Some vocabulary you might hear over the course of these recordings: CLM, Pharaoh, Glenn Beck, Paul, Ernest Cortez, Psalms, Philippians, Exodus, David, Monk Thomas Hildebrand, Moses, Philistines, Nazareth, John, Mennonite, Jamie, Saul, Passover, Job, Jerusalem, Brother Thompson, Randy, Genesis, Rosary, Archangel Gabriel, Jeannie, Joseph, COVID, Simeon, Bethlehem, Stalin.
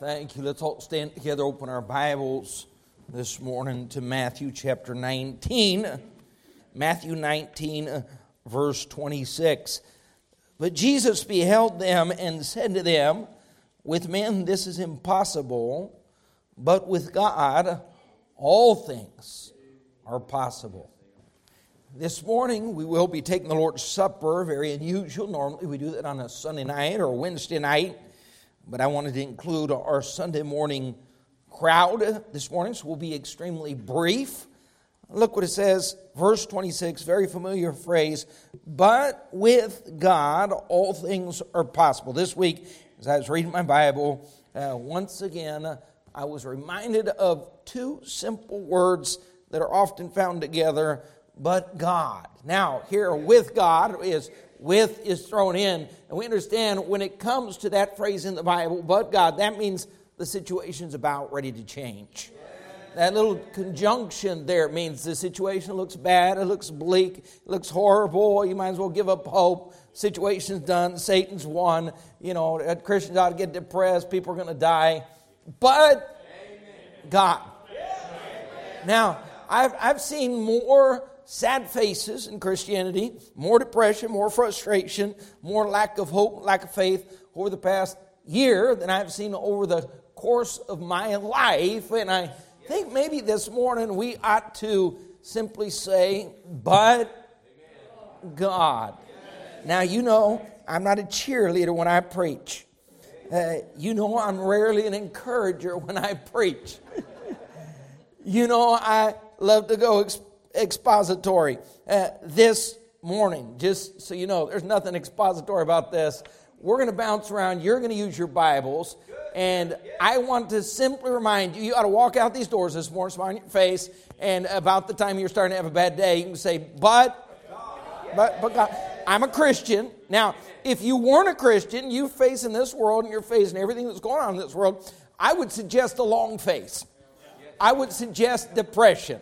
Thank you. Let's all stand together, open our Bibles this morning to Matthew chapter 19. Matthew 19, verse 26. But Jesus beheld them and said to them, with men this is impossible, but with God all things are possible. This morning we will be taking the Lord's Supper, very unusual. Normally we do that on a Sunday night or Wednesday night. But I wanted to include our Sunday morning crowd this morning, so we'll be extremely brief. Look what it says, verse 26, very familiar phrase, but with God all things are possible. This week, as I was reading my Bible, once again, I was reminded of two simple words that are often found together, but God. Now, here with God is with is thrown in. And we understand when it comes to that phrase in the Bible, but God, that means the situation's about ready to change. That little conjunction there means the situation looks bad, it looks bleak, it looks horrible, you might as well give up hope. Situation's done, Satan's won, you know, Christians ought to get depressed, people are going to die. But God. Now, I've seen more sad faces in Christianity, more depression, more frustration, more lack of hope, lack of faith over the past year than I've seen over the course of my life. And I think maybe this morning we ought to simply say, but God. Now, you know, I'm not a cheerleader when I preach. You know, I'm rarely an encourager when I preach. You know, I love to go expository this morning. Just so you know, there's nothing expository about this. We're going to bounce around. You're going to use your Bibles. And I want to simply remind you, you ought to walk out these doors this morning, smile on your face, and about the time you're starting to have a bad day, you can say, but God, I'm a Christian. Now, if you weren't a Christian, you're facing this world and you're facing everything that's going on in this world, I would suggest a long face. I would suggest depression.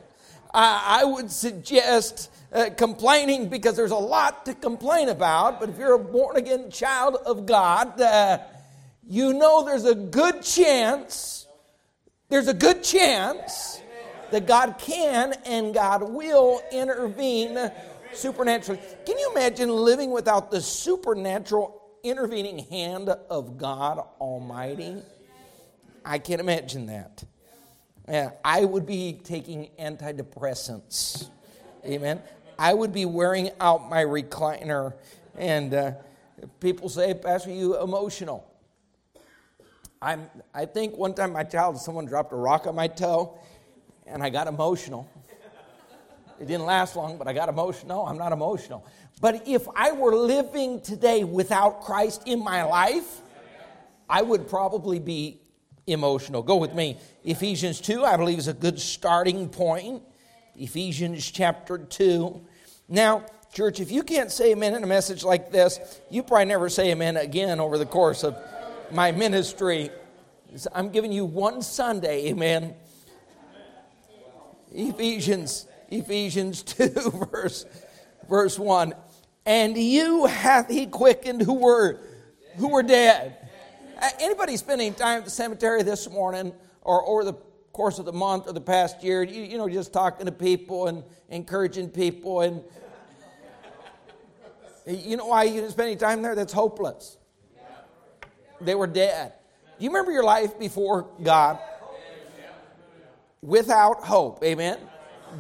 I would suggest complaining, because there's a lot to complain about. But if you're a born-again child of God, you know there's a good chance that God can and God will intervene supernaturally. Can you imagine living without the supernatural intervening hand of God Almighty? I can't imagine that. Yeah, I would be taking antidepressants, amen. I would be wearing out my recliner, and people say, "Pastor, are you emotional?" I think one time someone dropped a rock on my toe, and I got emotional. It didn't last long, but I got emotional. No, I'm not emotional. But if I were living today without Christ in my life, I would probably be emotional. Go with me. Ephesians 2, I believe, is a good starting point. Ephesians chapter 2. Now, church, if you can't say amen in a message like this, you probably never say amen again over the course of my ministry. I'm giving you one Sunday, amen. Ephesians 2, verse 1. And you hath he quickened who were dead. Anybody spend any time at the cemetery this morning or over the course of the month or the past year, you know, just talking to people and encouraging people? And you know why you didn't spend any time there? That's hopeless. They were dead. Do you remember your life before God? Without hope, amen?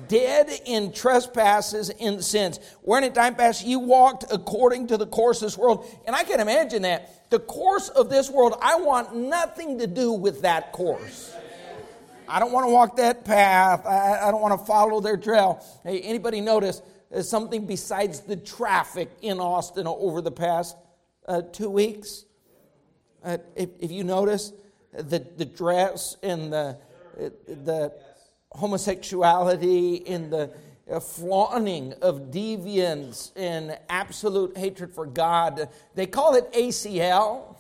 Dead in trespasses and sins. Wherein in time past you walked according to the course of this world. And I can imagine that. The course of this world, I want nothing to do with that course. I don't want to walk that path. I don't want to follow their trail. Hey, anybody notice something besides the traffic in Austin over the past 2 weeks? If you notice, the dress and the homosexuality and the flaunting of deviance and absolute hatred for God. They call it ACL.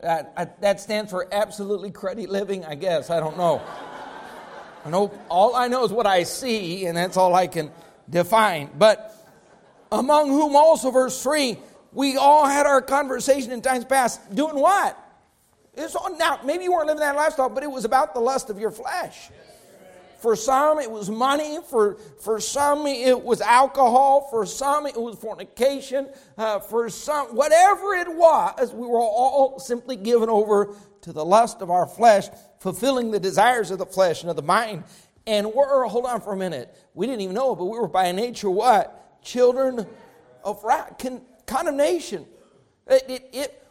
That stands for absolutely cruddy living, I guess. I don't know. I know. All I know is what I see, and that's all I can define. But among whom also, verse 3, We all had our conversation in times past doing what? It's on now. Maybe you weren't living that lifestyle, but it was about the lust of your flesh. For some, it was money. For some, it was alcohol. For some, it was fornication. For some, whatever it was, we were all simply given over to the lust of our flesh, fulfilling the desires of the flesh and of the mind. And we're, hold on for a minute, we didn't even know it, but we were by nature what? Children of wrath, condemnation.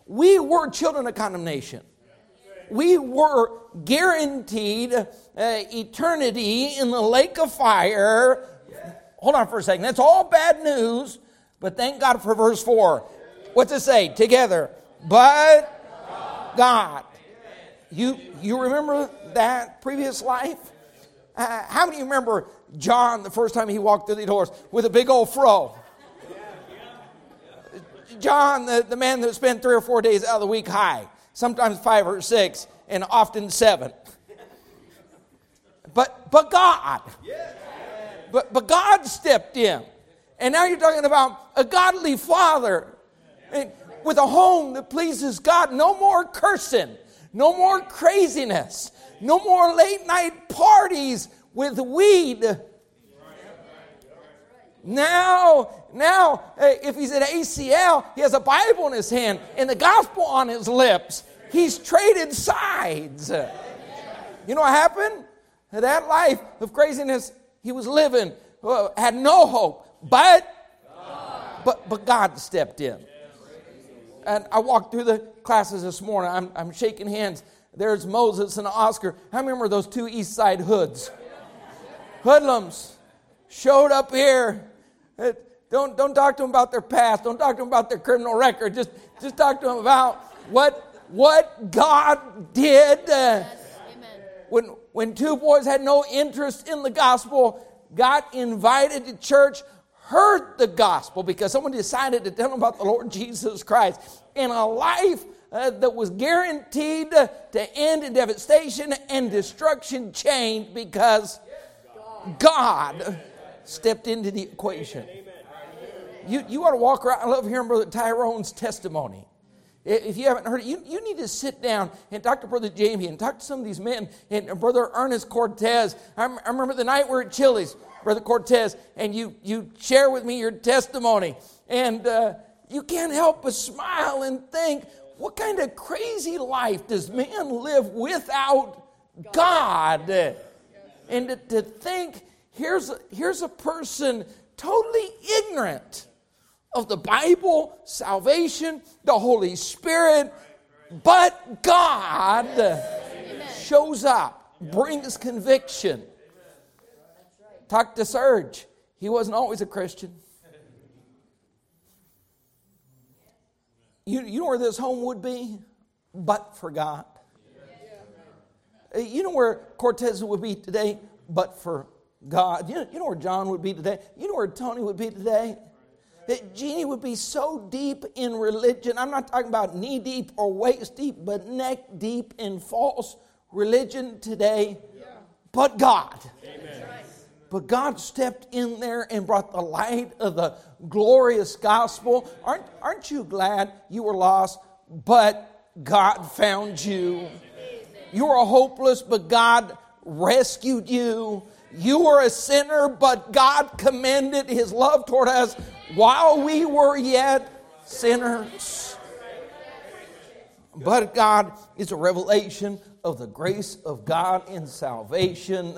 We were children of condemnation. We were guaranteed eternity in the lake of fire. Hold on for a second. That's all bad news, but thank God for verse 4. What's it say? Together. But God. You remember that previous life? How many of you remember John the first time he walked through the doors with a big old fro? John, the man that spent 3 or 4 days out of the week high. Sometimes 5 or 6, and often 7. But God. But God stepped in. And now you're talking about a godly father with a home that pleases God. No more cursing. No more craziness. No more late night parties with weed. Now, if he's at ACL, he has a Bible in his hand and the gospel on his lips. He's traded sides. You know what happened? That life of craziness he was living had no hope, but God stepped in. And I walked through the classes this morning. I'm shaking hands. There's Moses and Oscar. I remember those two East Side hoods. Hoodlums showed up here. Don't talk to them about their past. Don't talk to them about their criminal record. Just talk to them about what God did. Yes. Amen. When two boys had no interest in the gospel, got invited to church, heard the gospel because someone decided to tell them about the Lord Jesus Christ. In a life that was guaranteed to end in devastation and destruction changed because God stepped into the equation. You ought to walk around. I love hearing Brother Tyrone's testimony. If you haven't heard it, you need to sit down and talk to Brother Jamie and talk to some of these men. And Brother Ernest Cortez, I remember the night we were at Chili's, Brother Cortez, and you share with me your testimony. And you can't help but smile and think, what kind of crazy life does man live without God? And to think, here's a person totally ignorant of the Bible, salvation, the Holy Spirit, but God shows up, brings conviction. Talk to Serge. He wasn't always a Christian. You know where this home would be? But for God. You know where Cortez would be today? But for God. You know where John would be today? You know where Tony would be today? That Jeannie would be so deep in religion. I'm not talking about knee deep or waist deep, but neck deep in false religion today. Yeah. But God. Amen. But God stepped in there and brought the light of the glorious gospel. Aren't you glad you were lost, but God found you? You were hopeless, but God rescued you. You were a sinner, but God commended His love toward us while we were yet sinners. But God is a revelation of the grace of God in salvation.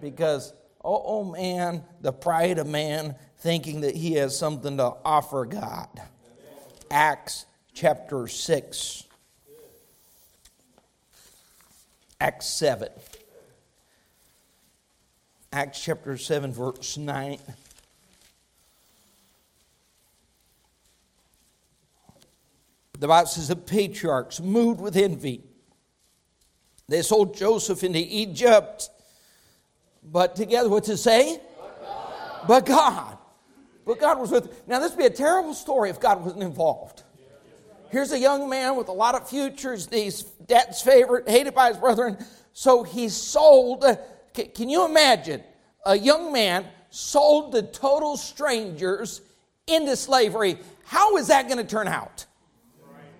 Because, oh man, the pride of man thinking that he has something to offer God. Acts chapter 6. Acts 7. Acts chapter 7, verse 9. The Bible says the patriarchs, moved with envy, they sold Joseph into Egypt. But together, what's it say? But God. But God was with them. Now, this would be a terrible story if God wasn't involved. Here's a young man with a lot of futures. He's dad's favorite, hated by his brethren. So he's sold. Can you imagine a young man sold to total strangers into slavery, how is that going to turn out?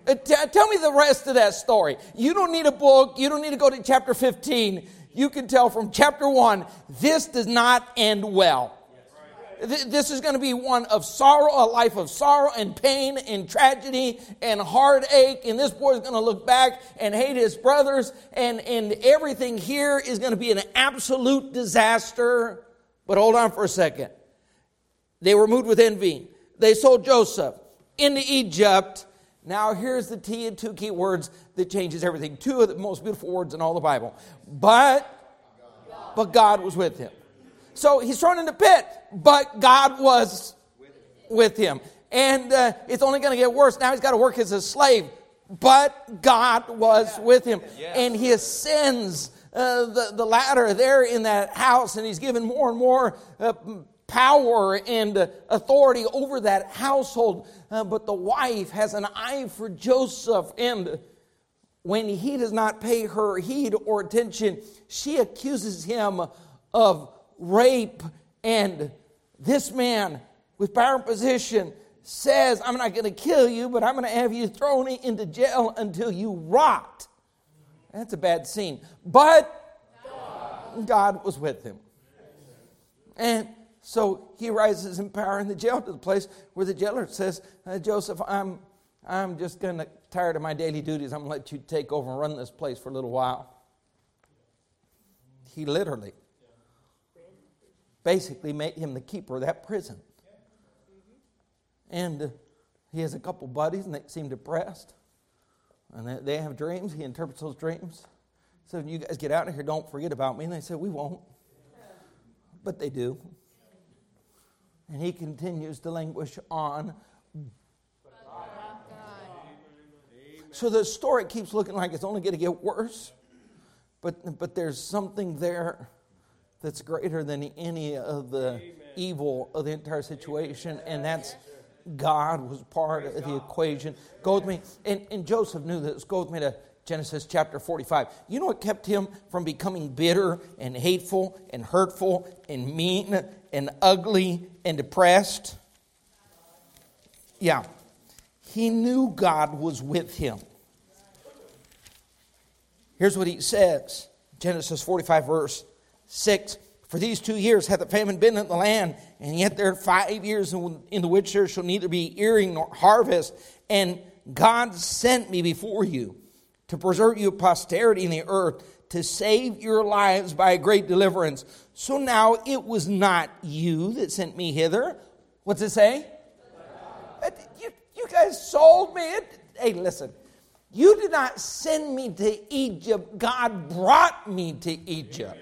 Tell me the rest of that story. You don't need a book. You don't need to go to chapter 15. You can tell from chapter 1, this does not end well. This is going to be one of sorrow, a life of sorrow and pain and tragedy and heartache. And this boy is going to look back and hate his brothers. And everything here is going to be an absolute disaster. But hold on for a second. They were moved with envy. They sold Joseph into Egypt. Now here's the T and two key words that changes everything. Two of the most beautiful words in all the Bible. But God was with him. So he's thrown in the pit, but God was with him. And it's only going to get worse. Now he's got to work as a slave, but God was with him. Yes. And he ascends the ladder there in that house, and he's given more and more power and authority over that household. But the wife has an eye for Joseph, and when he does not pay her heed or attention, she accuses him of rape. And this man with power and position says, I'm not going to kill you, but I'm going to have you thrown into jail until you rot. That's a bad scene. But God was with him. And so he rises in power in the jail to the place where the jailer says, Joseph, I'm just going to tired of my daily duties. I'm going to let you take over and run this place for a little while. He literally basically made him the keeper of that prison. And he has a couple buddies, and they seem depressed. And they have dreams. He interprets those dreams. So when you guys get out of here, don't forget about me. And they say, we won't. But they do. And he continues to languish on. So the story keeps looking like it's only going to get worse. But there's something there that's greater than any of the evil of the entire situation. Amen. And that's God was part of the equation. Go with me. And Joseph knew this. Go with me to Genesis chapter 45. You know what kept him from becoming bitter and hateful and hurtful and mean and ugly and depressed? Yeah. He knew God was with him. Here's what he says. Genesis 45 verse 6. For these 2 years hath the famine been in the land, and yet there are 5 years in the which there shall neither be earing nor harvest. And God sent me before you to preserve you posterity in the earth, to save your lives by a great deliverance. So now it was not you that sent me hither. What's it say? You guys sold me. Hey, listen. You did not send me to Egypt. God brought me to Egypt.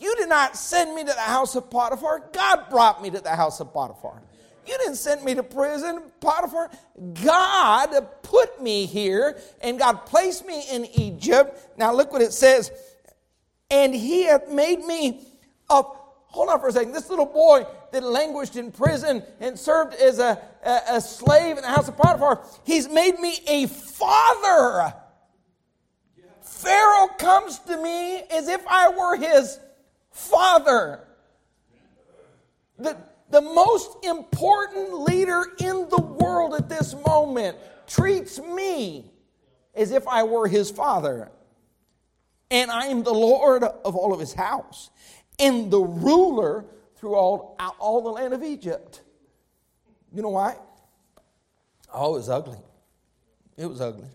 You did not send me to the house of Potiphar. God brought me to the house of Potiphar. You didn't send me to prison, Potiphar. God put me here, and God placed me in Egypt. Now look what it says. And he hath made me up. Hold on for a second. This little boy that languished in prison and served as a slave in the house of Potiphar, he's made me a father. Yeah. Pharaoh comes to me as if I were his father. The most important leader in the world at this moment treats me as if I were his father. And I am the Lord of all of his house and the ruler through all the land of Egypt. You know why? Oh, it was ugly. It was ugly.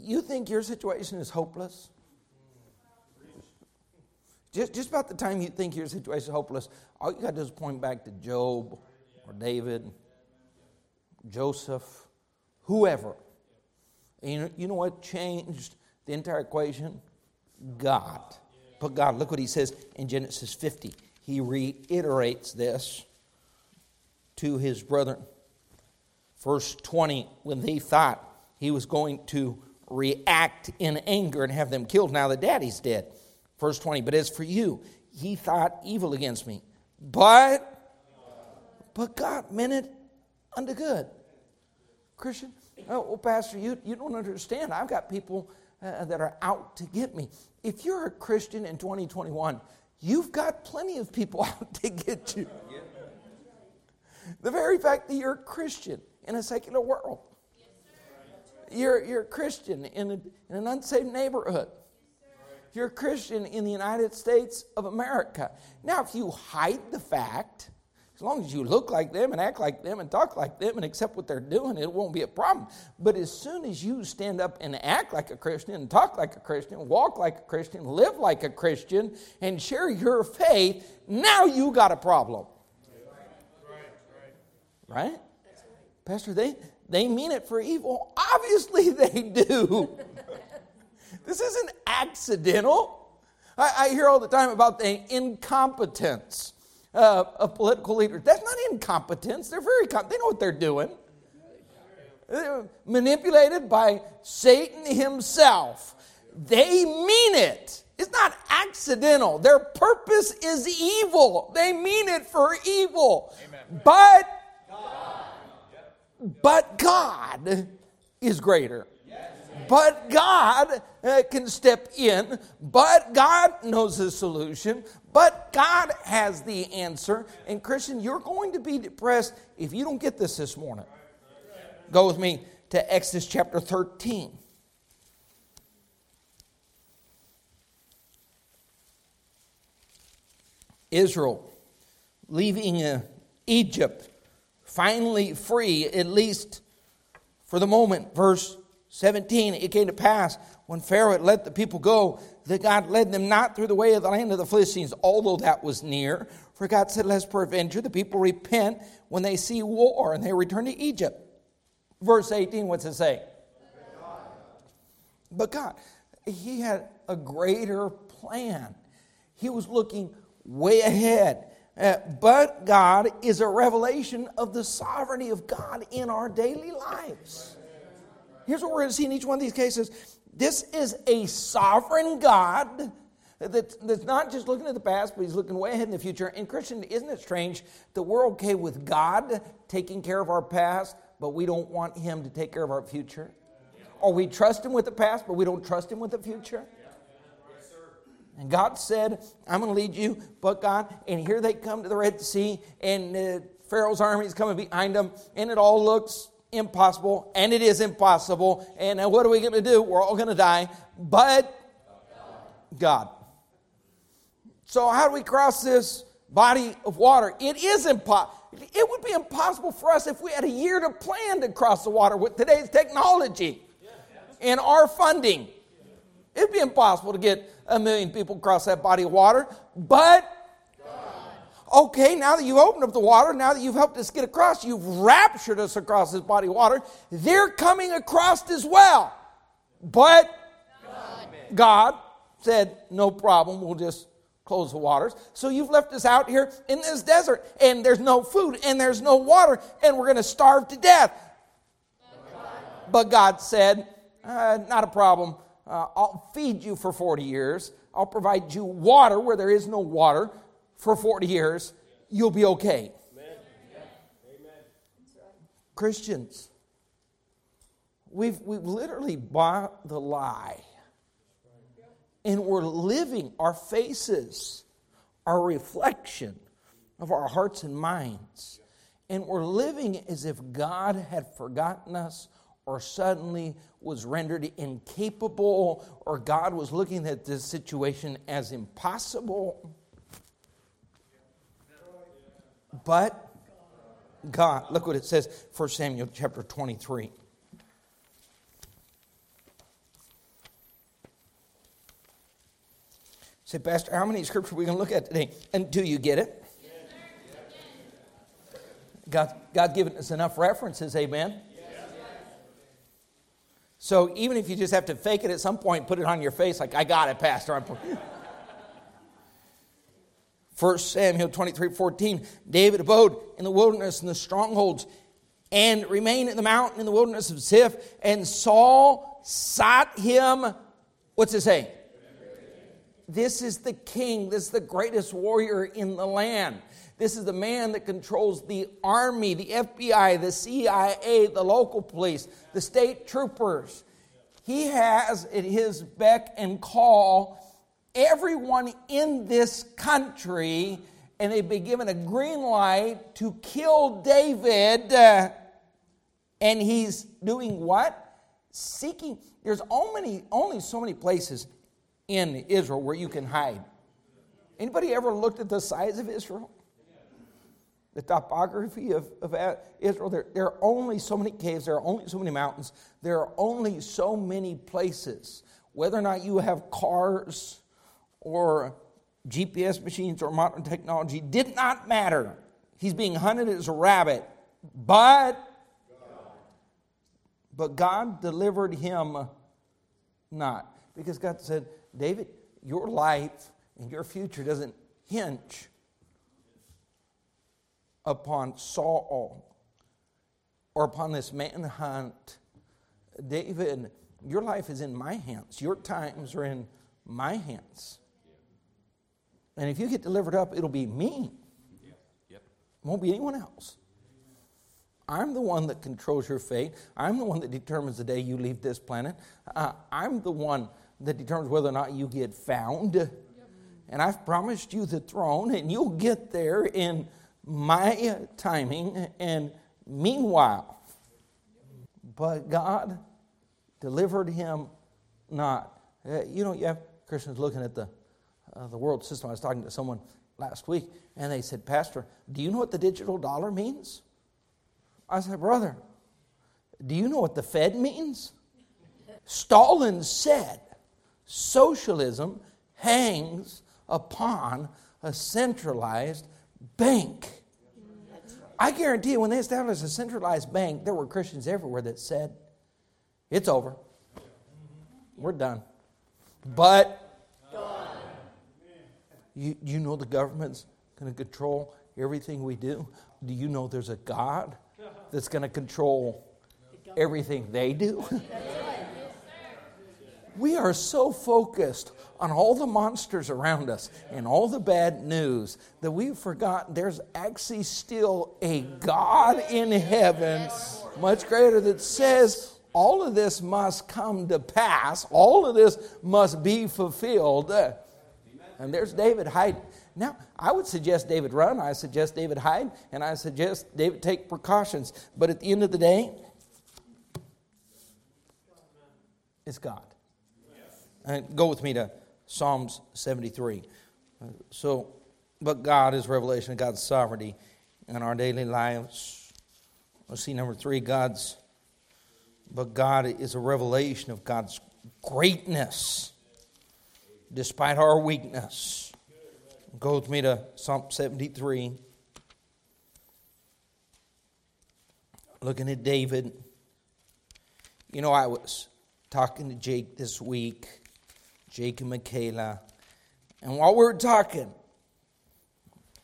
You think your situation is hopeless? Just about the time you think your situation is hopeless, all you got to do is point back to Job or David, Joseph, whoever. And you know what changed the entire equation? God. But God, look what he says in Genesis 50. He reiterates this to his brethren. Verse 20, when they thought he was going to react in anger and have them killed, now the daddy's dead. Verse 20, but as for you, ye thought evil against me, but God meant it unto good. Christian, oh pastor, you don't understand. I've got people that are out to get me. If you're a Christian in 2021, you've got plenty of people out to get you. The very fact that you're a Christian in a secular world. Yes, sir. You're a Christian in an unsaved neighborhood. Yes, you're a Christian in the United States of America. Now, if you hide the fact, as long as you look like them and act like them and talk like them and accept what they're doing, it won't be a problem. But as soon as you stand up and act like a Christian and talk like a Christian, walk like a Christian, live like a Christian, and share your faith, now you got a problem. Right? Pastor, they mean it for evil. Obviously they do. This isn't accidental. I hear all the time about the incompetence of political leaders. That's not incompetence. They're very competent. They know what they're doing. They're manipulated by Satan himself. They mean it. It's not accidental. Their purpose is evil. They mean it for evil. Amen. But God is greater. But God can step in. But God knows the solution. But God has the answer. And Christian, you're going to be depressed if you don't get this morning. Go with me to Exodus chapter 13. Israel leaving Egypt, finally free, at least for the moment. Verse 17, it came to pass when Pharaoh had let the people go, that God led them not through the way of the land of the Philistines, although that was near. For God said, lest peradventure the people repent when they see war, and they return to Egypt. Verse 18, what's it say? But God, he had a greater plan. He was looking way ahead. But God is a revelation of the sovereignty of God in our daily lives. Here's what we're going to see in each one of these cases. This is a sovereign God that's not just looking at the past, but he's looking way ahead in the future. And Christian, isn't it strange that we're okay with God taking care of our past, but we don't want him to take care of our future? Or we trust him with the past, but we don't trust him with the future? And God said, I'm going to lead you, but God, and here they come to the Red Sea, and Pharaoh's army is coming behind them, and it all looks impossible, and it is impossible, and what are we going to do? We're all going to die, but God. So how do we cross this body of water? It is impossible. It would be impossible for us if we had a year to plan to cross the water with today's technology and our funding. It'd be impossible to get 1 million people across that body of water, but God. Okay, now that you've opened up the water, now that you've helped us get across, you've raptured us across this body of water, they're coming across as well, but God said, no problem, we'll just close the waters. So you've left us out here in this desert, and there's no food, and there's no water, and we're going to starve to death. But God said, not a problem. I'll feed you for 40 years. I'll provide you water where there is no water for 40 years. You'll be okay. Amen. Amen. Christians, we've literally bought the lie. And we're living our faces, our reflection of our hearts and minds. And we're living as if God had forgotten us, or suddenly was rendered incapable, or God was looking at this situation as impossible. But God, look what it says, 1 Samuel chapter 23. Say, Pastor, how many scriptures are we going to look at today? Until you get it. God's given us enough references, amen? So even if you just have to fake it at some point, put it on your face like, I got it, Pastor. 1 Samuel 23:14, David abode in the wilderness and the strongholds and remained in the mountain in the wilderness of Ziph. And Saul sought him. What's it say? This is the king. This is the greatest warrior in the land. This is the man that controls the army, the FBI, the CIA, the local police, the state troopers. He has at his beck and call everyone in this country, and they've been given a green light to kill David. And he's doing what? Seeking. There's only so many places in Israel where you can hide. Anybody ever looked at the size of Israel? The topography of Israel? There are only so many caves. There are only so many mountains. There are only so many places. Whether or not you have cars or GPS machines or modern technology did not matter. He's being hunted as a rabbit. But God delivered him not. Because God said, David, your life and your future doesn't hinge upon Saul or upon this manhunt. David, your life is in my hands. Your times are in my hands. And if you get delivered up, it'll be me. It won't be anyone else. I'm the one that controls your fate. I'm the one that determines the day you leave this planet. I'm the one that determines whether or not you get found. Yep. And I've promised you the throne, and you'll get there in my timing. And meanwhile, but God delivered him not. You have Christians looking at the world system. I was talking to someone last week, and they said, Pastor, do you know what the digital dollar means? I said, brother, do you know what the Fed means? Stalin said, socialism hangs upon a centralized bank. I guarantee you, when they established a centralized bank, there were Christians everywhere that said, it's over. We're done. But you know the government's going to control everything we do. Do you know there's a God that's going to control everything they do? We are so focused on all the monsters around us and all the bad news that we've forgotten there's actually still a God in heaven, much greater, that says all of this must come to pass. All of this must be fulfilled. And there's David hiding. Now, I would suggest David run, I suggest David hide, and I suggest David take precautions. But at the end of the day, it's God. And go with me to Psalms 73. But God is revelation of God's sovereignty in our daily lives. Let's see number 3, but God is a revelation of God's greatness despite our weakness. Go with me to Psalm 73. Looking at David. You know, I was talking to Jake this week, Jake and Michaela. And while we were talking,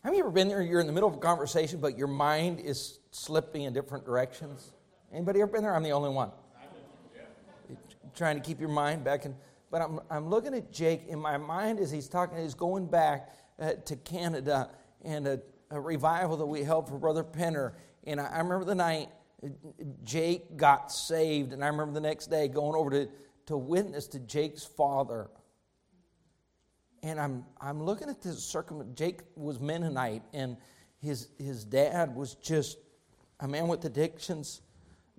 have you ever been there? You're in the middle of a conversation, but your mind is slipping in different directions. Anybody ever been there? I'm the only one. Trying to keep your mind back in. But I'm looking at Jake in my mind as he's talking. He's going back to Canada and a revival that we held for Brother Penner. And I remember the night Jake got saved, and I remember the next day going over to witness to Jake's father. And I'm looking at this circumstance. Jake was Mennonite, and his dad was just a man with addictions,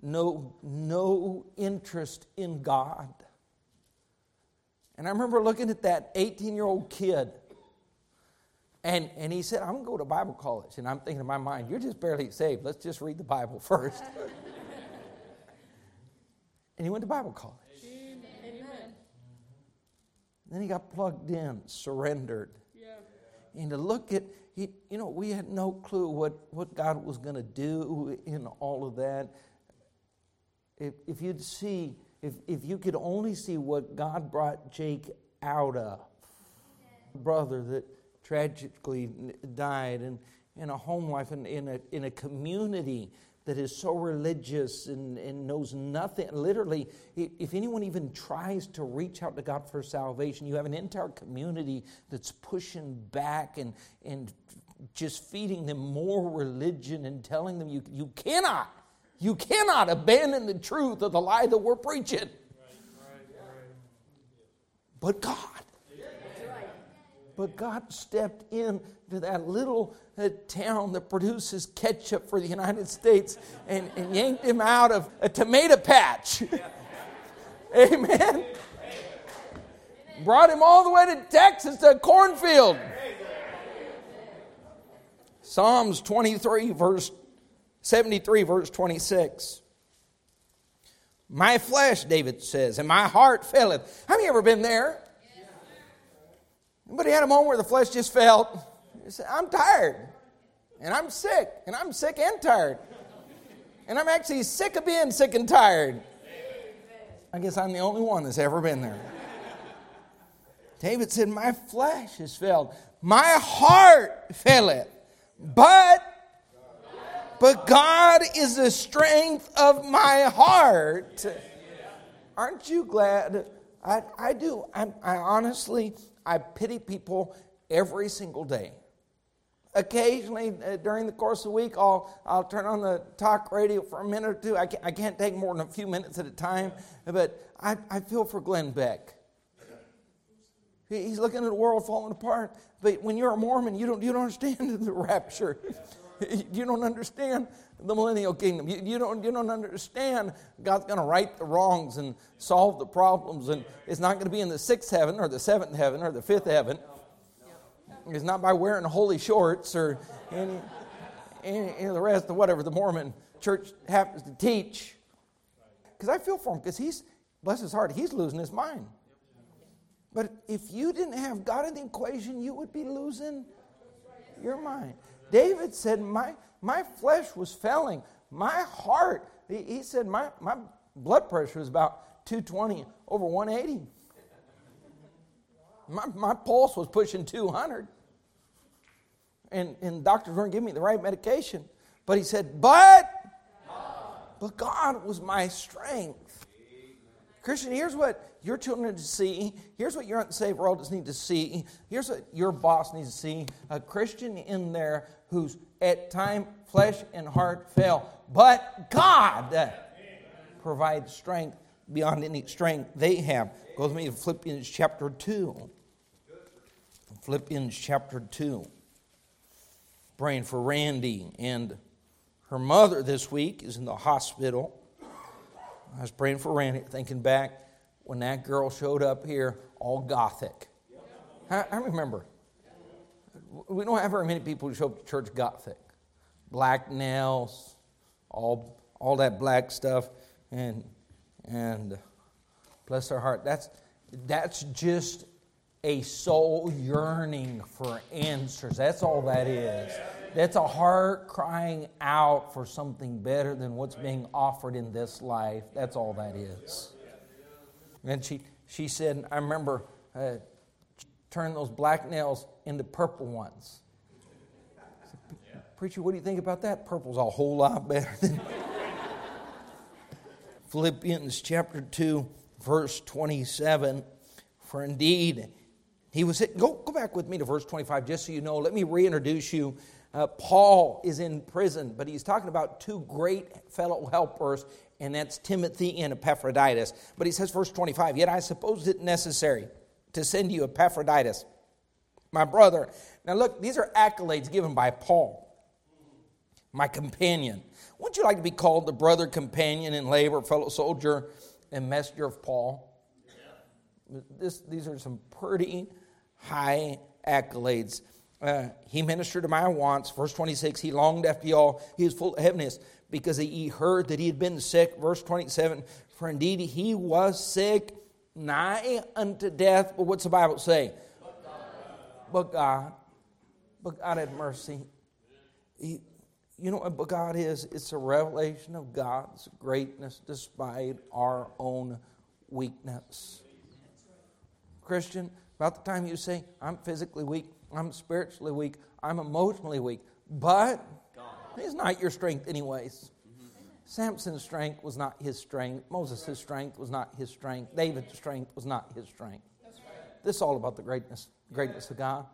no interest in God. And I remember looking at that 18-year-old kid. And he said, I'm going to go to Bible college. And I'm thinking in my mind, you're just barely saved. Let's just read the Bible first. And he went to Bible college. Amen. Then he got plugged in, surrendered. Yeah. And to look at, we had no clue what God was going to do in all of that. If you'd see, if you could only see what God brought Jake out of, a brother that tragically died, and in a home life, and in a community that is so religious and knows nothing. Literally, if anyone even tries to reach out to God for salvation, you have an entire community that's pushing back and just feeding them more religion and telling them you cannot abandon the truth or the lie that we're preaching. Right. But God. But God stepped in to that little town that produces ketchup for the United States and yanked him out of a tomato patch. Amen. Amen. Brought him all the way to Texas, to a cornfield. Amen. Psalms 23, verse 73, verse 26. My flesh, David says, and my heart faileth. Have you ever been there? Yeah. Anybody had a moment where the flesh just failed? You said, I'm tired, and I'm sick, and I'm sick and tired. And I'm actually sick of being sick and tired. I guess I'm the only one that's ever been there. David said, my flesh is failed. My heart faileth. But God is the strength of my heart. Aren't you glad? I do. I honestly, I pity people every single day. Occasionally, during the course of the week, I'll turn on the talk radio for a minute or two. I can't take more than a few minutes at a time. But I feel for Glenn Beck. He's looking at the world falling apart. But when you're a Mormon, you don't understand the rapture. You don't understand the millennial kingdom. You don't understand God's going to right the wrongs and solve the problems. And it's not going to be in the 6th heaven or the 7th heaven or the 5th heaven. It's not by wearing holy shorts or any of the rest of whatever the Mormon church happens to teach. Because I feel for him, because he's, bless his heart, he's losing his mind. But if you didn't have God in the equation, you would be losing your mind. David said, my flesh was failing. My heart, he said, my blood pressure was about 220 over 180. My pulse was pushing 200. And doctors weren't giving me the right medication. But he said, but God was my strength. Christian, here's what your children need to see. Here's what your unsaved relatives need to see. Here's what your boss needs to see. A Christian in there who's at time, flesh, and heart fail. But God provides strength beyond any strength they have. Go with me to Philippians chapter 2. Philippians chapter 2. Praying for Randy and her mother this week is in the hospital. I was praying for Randy, thinking back when that girl showed up here all gothic. I remember. We don't have very many people who show up to church gothic. Black nails, all that black stuff, and bless their heart, that's just a soul yearning for answers. That's all that is. That's a heart crying out for something better than what's being offered in this life. That's all that is. And she said, I remember turning those black nails into purple ones. Said, Preacher, what do you think about that? Purple's a whole lot better than Philippians chapter 2, verse 27. For indeed, he was... Go back with me to verse 25, just so you know. Let me reintroduce you. Paul is in prison, but he's talking about two great fellow helpers, and that's Timothy and Epaphroditus. But he says, verse 25, yet I supposed it necessary to send you Epaphroditus, my brother. Now look, these are accolades given by Paul. My companion. Wouldn't you like to be called the brother, companion in labor, fellow soldier, and messenger of Paul? These are some pretty high accolades. He ministered to my wants. Verse 26, he longed after y'all. He was full of heaviness because he heard that he had been sick. Verse 27, for indeed he was sick, nigh unto death. But what's the Bible say? But God had mercy. You know what God is? It's a revelation of God's greatness despite our own weakness. Christian, about the time you say, I'm physically weak, I'm spiritually weak, I'm emotionally weak, but it's not your strength anyways. Samson's strength was not his strength. Moses' strength was not his strength. David's strength was not his strength. This is all about the greatness of God.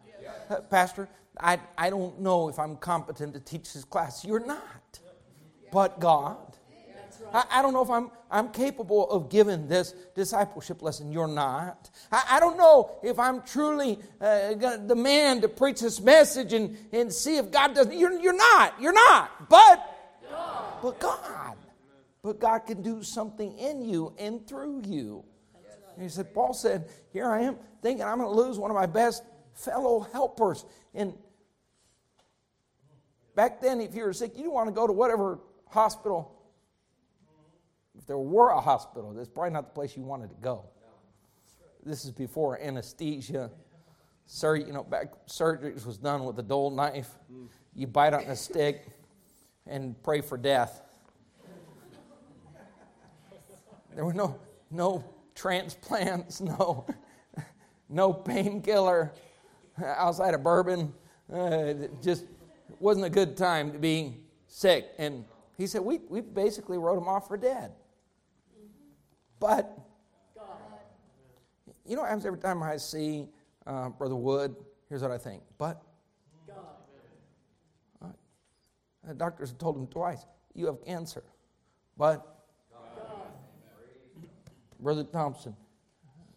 Pastor, I don't know if I'm competent to teach this class. You're not. But God. Right. I don't know if I'm capable of giving this discipleship lesson. You're not. I don't know if I'm truly the man to preach this message and see if God doesn't. You're not. But God can do something in you and through you. And he said, Paul said, here I am thinking I'm going to lose one of my best fellow helpers. And back then, if you were sick, you didn't want to go to whatever hospital. If there were a hospital, that's probably not the place you wanted to go. This is before anesthesia. Back surgery was done with a dull knife. You bite on a stick and pray for death. There were no transplants, no painkiller outside of bourbon. It just wasn't a good time to be sick. And he said, we basically wrote him off for dead. But, you know what happens every time I see Brother Wood? Here's what I think. But, the doctors told him twice, you have cancer. But, Brother Thompson,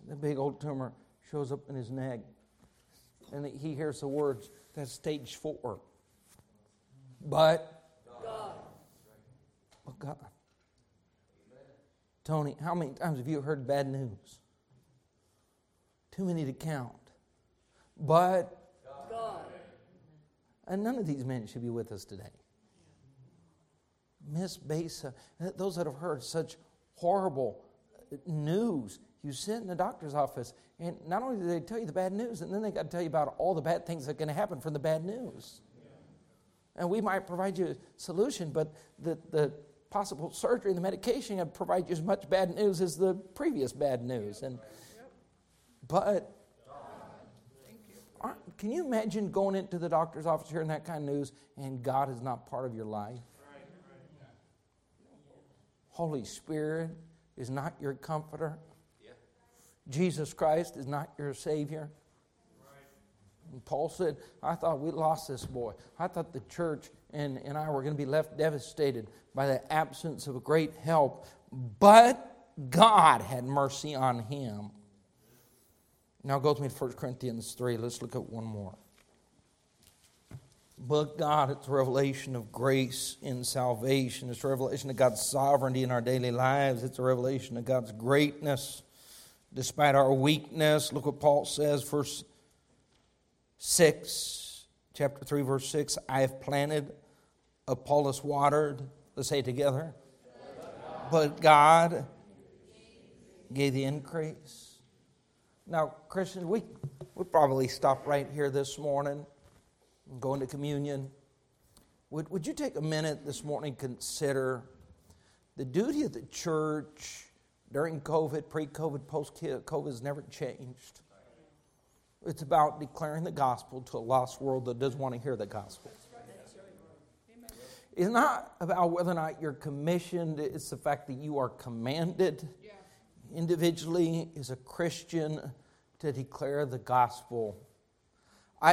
the big old tumor shows up in his neck, and he hears the words, that's stage 4. But God. But God. Tony, how many times have you heard bad news? Too many to count. But God. And none of these men should be with us today. Miss Besa, those that have heard such horrible news. You sit in the doctor's office, and not only do they tell you the bad news, and then they got to tell you about all the bad things that are going to happen from the bad news. Yeah. And we might provide you a solution, but the possible surgery and the medication would provide you as much bad news as the previous bad news. And but can you imagine going into the doctor's office hearing that kind of news, and God is not part of your life? Right. Holy Spirit is not your comforter. Yeah. Jesus Christ is not your Savior. Right. And Paul said, I thought we lost this boy. I thought the church and I were going to be left devastated by the absence of a great help. But God had mercy on him. Now go with me to 1 Corinthians 3. Let's look at one more. But God, it's a revelation of grace in salvation. It's a revelation of God's sovereignty in our daily lives. It's a revelation of God's greatness despite our weakness. Look what Paul says, verse 6, chapter 3, verse 6. I have planted, Apollos watered. Let's say it together. But God gave the increase. Now, Christians, we would probably stop right here this morning. Going to communion. Would you take a minute this morning to consider the duty of the church during COVID, pre-COVID, post-COVID has never changed. It's about declaring the gospel to a lost world that doesn't want to hear the gospel. It's not about whether or not you're commissioned. It's the fact that you are commanded individually as a Christian to declare the gospel.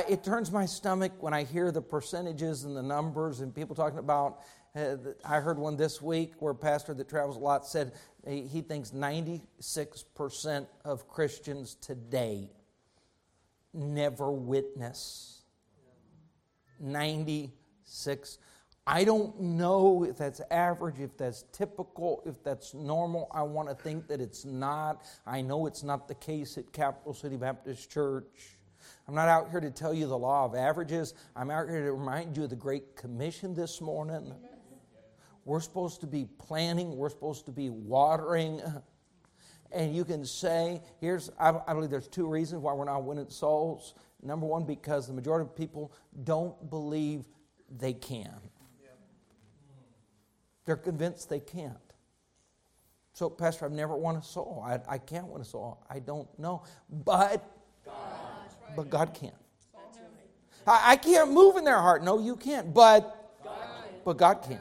It turns my stomach when I hear the percentages and the numbers and people talking about, I heard one this week where a pastor that travels a lot said he thinks 96% of Christians today never witness. 96. I don't know if that's average, if that's typical, if that's normal. I want to think that it's not. I know it's not the case at Capital City Baptist Church. I'm not out here to tell you the law of averages. I'm out here to remind you of the Great Commission this morning. We're supposed to be planting. We're supposed to be watering. And you can say, I believe there's two reasons why we're not winning souls. Number one, because the majority of people don't believe they can. They're convinced they can't. So, Pastor, I've never won a soul. I can't win a soul. I don't know. But God can. I can't move in their heart. No, you can't. But God can.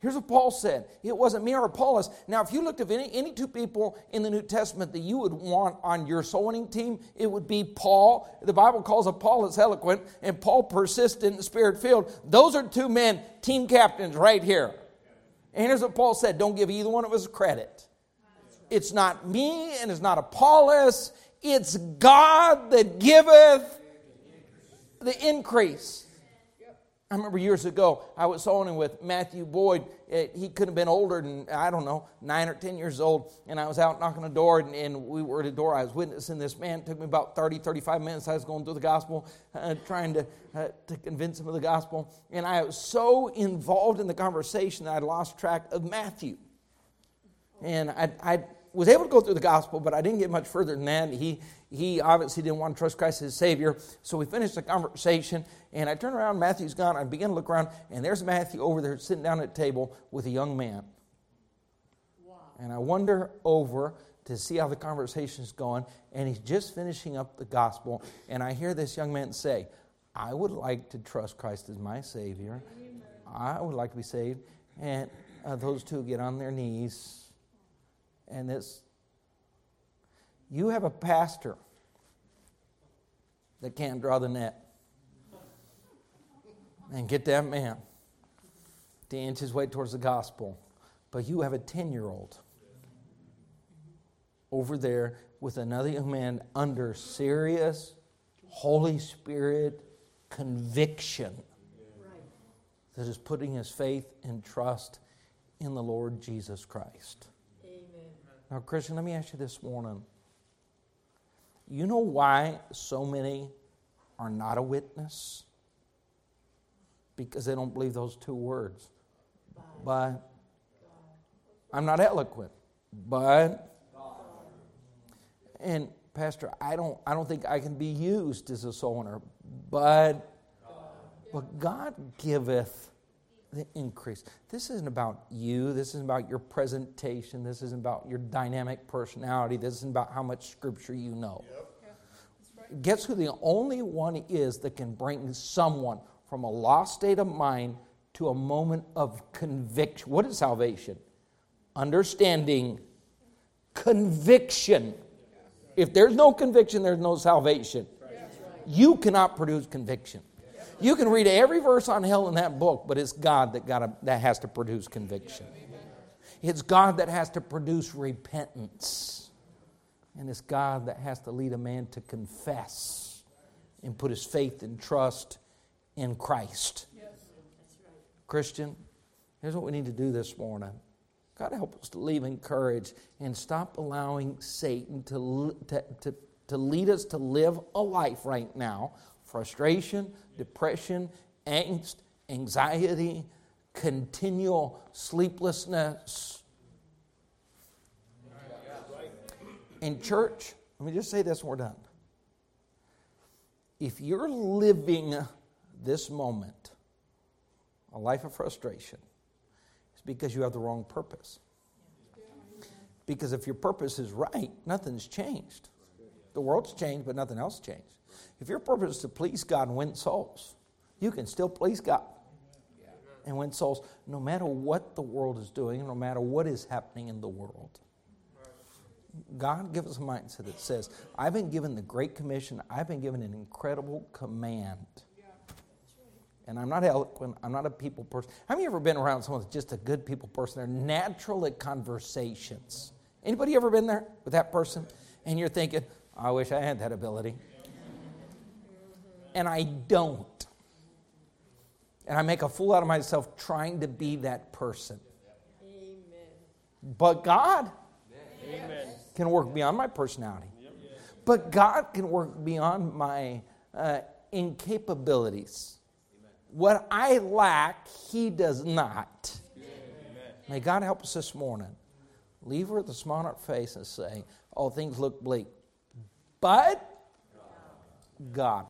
Here's what Paul said. It wasn't me or Apollos. Now, if you looked at any two people in the New Testament that you would want on your soul winning team, it would be Paul. The Bible calls Apollos eloquent and Paul persistent and spirit filled. Those are two men, team captains right here. And here's what Paul said. Don't give either one of us credit. It's not me and it's not Apollos. It's God that giveth the increase. I remember years ago, I was sewing with Matthew Boyd. He could have been older than, I don't know, 9 or 10 years old. And I was out knocking a door, and we were at a door. I was witnessing this man. It took me about 30, 35 minutes. I was going through the gospel, trying to convince him of the gospel. And I was so involved in the conversation that I lost track of Matthew. And I was able to go through the gospel, but I didn't get much further than that. He obviously didn't want to trust Christ as his Savior. So we finished the conversation, and I turned around. Matthew's gone. I began to look around, and there's Matthew over there sitting down at the table with a young man. Wow. And I wander over to see how the conversation's going, and he's just finishing up the gospel. And I hear this young man say, I would like to trust Christ as my Savior. Amen. I would like to be saved. And those two get on their knees. And this, you have a pastor that can't draw the net and get that man to inch his way towards the gospel. But you have a 10-year-old over there with another young man under serious Holy Spirit conviction that is putting his faith and trust in the Lord Jesus Christ. Now, Christian, let me ask you this morning. You know why so many are not a witness? Because they don't believe those two words. But I'm not eloquent. But and Pastor, I don't think I can be used as a soul winner. But God giveth the increase. This isn't about you. This isn't about your presentation. This isn't about your dynamic personality. This isn't about how much scripture you know. Yep. Yeah, right. Guess who the only one is that can bring someone from a lost state of mind to a moment of conviction? What is salvation? Understanding. Conviction. If there's no conviction, there's no salvation. Right. You cannot produce conviction. You can read every verse on hell in that book, but it's God that has to produce conviction. It's God that has to produce repentance. And it's God that has to lead a man to confess and put his faith and trust in Christ. Christian, here's what we need to do this morning. God help us to leave encouraged and stop allowing Satan to lead us to live a life right now. Frustration, depression, angst, anxiety, continual sleeplessness. In church, let me just say this and we're done. If you're living this moment, a life of frustration, it's because you have the wrong purpose. Because if your purpose is right, nothing's changed. The world's changed, but nothing else changed. If your purpose is to please God and win souls, you can still please God and win souls no matter what the world is doing, no matter what is happening in the world. God gives us a mindset that says, I've been given the Great Commission. I've been given an incredible command. And I'm not eloquent. I'm not a people person. Have you ever been around someone that's just a good people person? They're natural at conversations. Anybody ever been there with that person? And you're thinking, I wish I had that ability. And I don't. And I make a fool out of myself trying to be that person. Amen. But God can work beyond my personality. Yep. But God can work beyond my incapabilities. Amen. What I lack, He does not. Amen. May God help us this morning. Leave her with a smile on her face and say, oh, things look bleak. But God.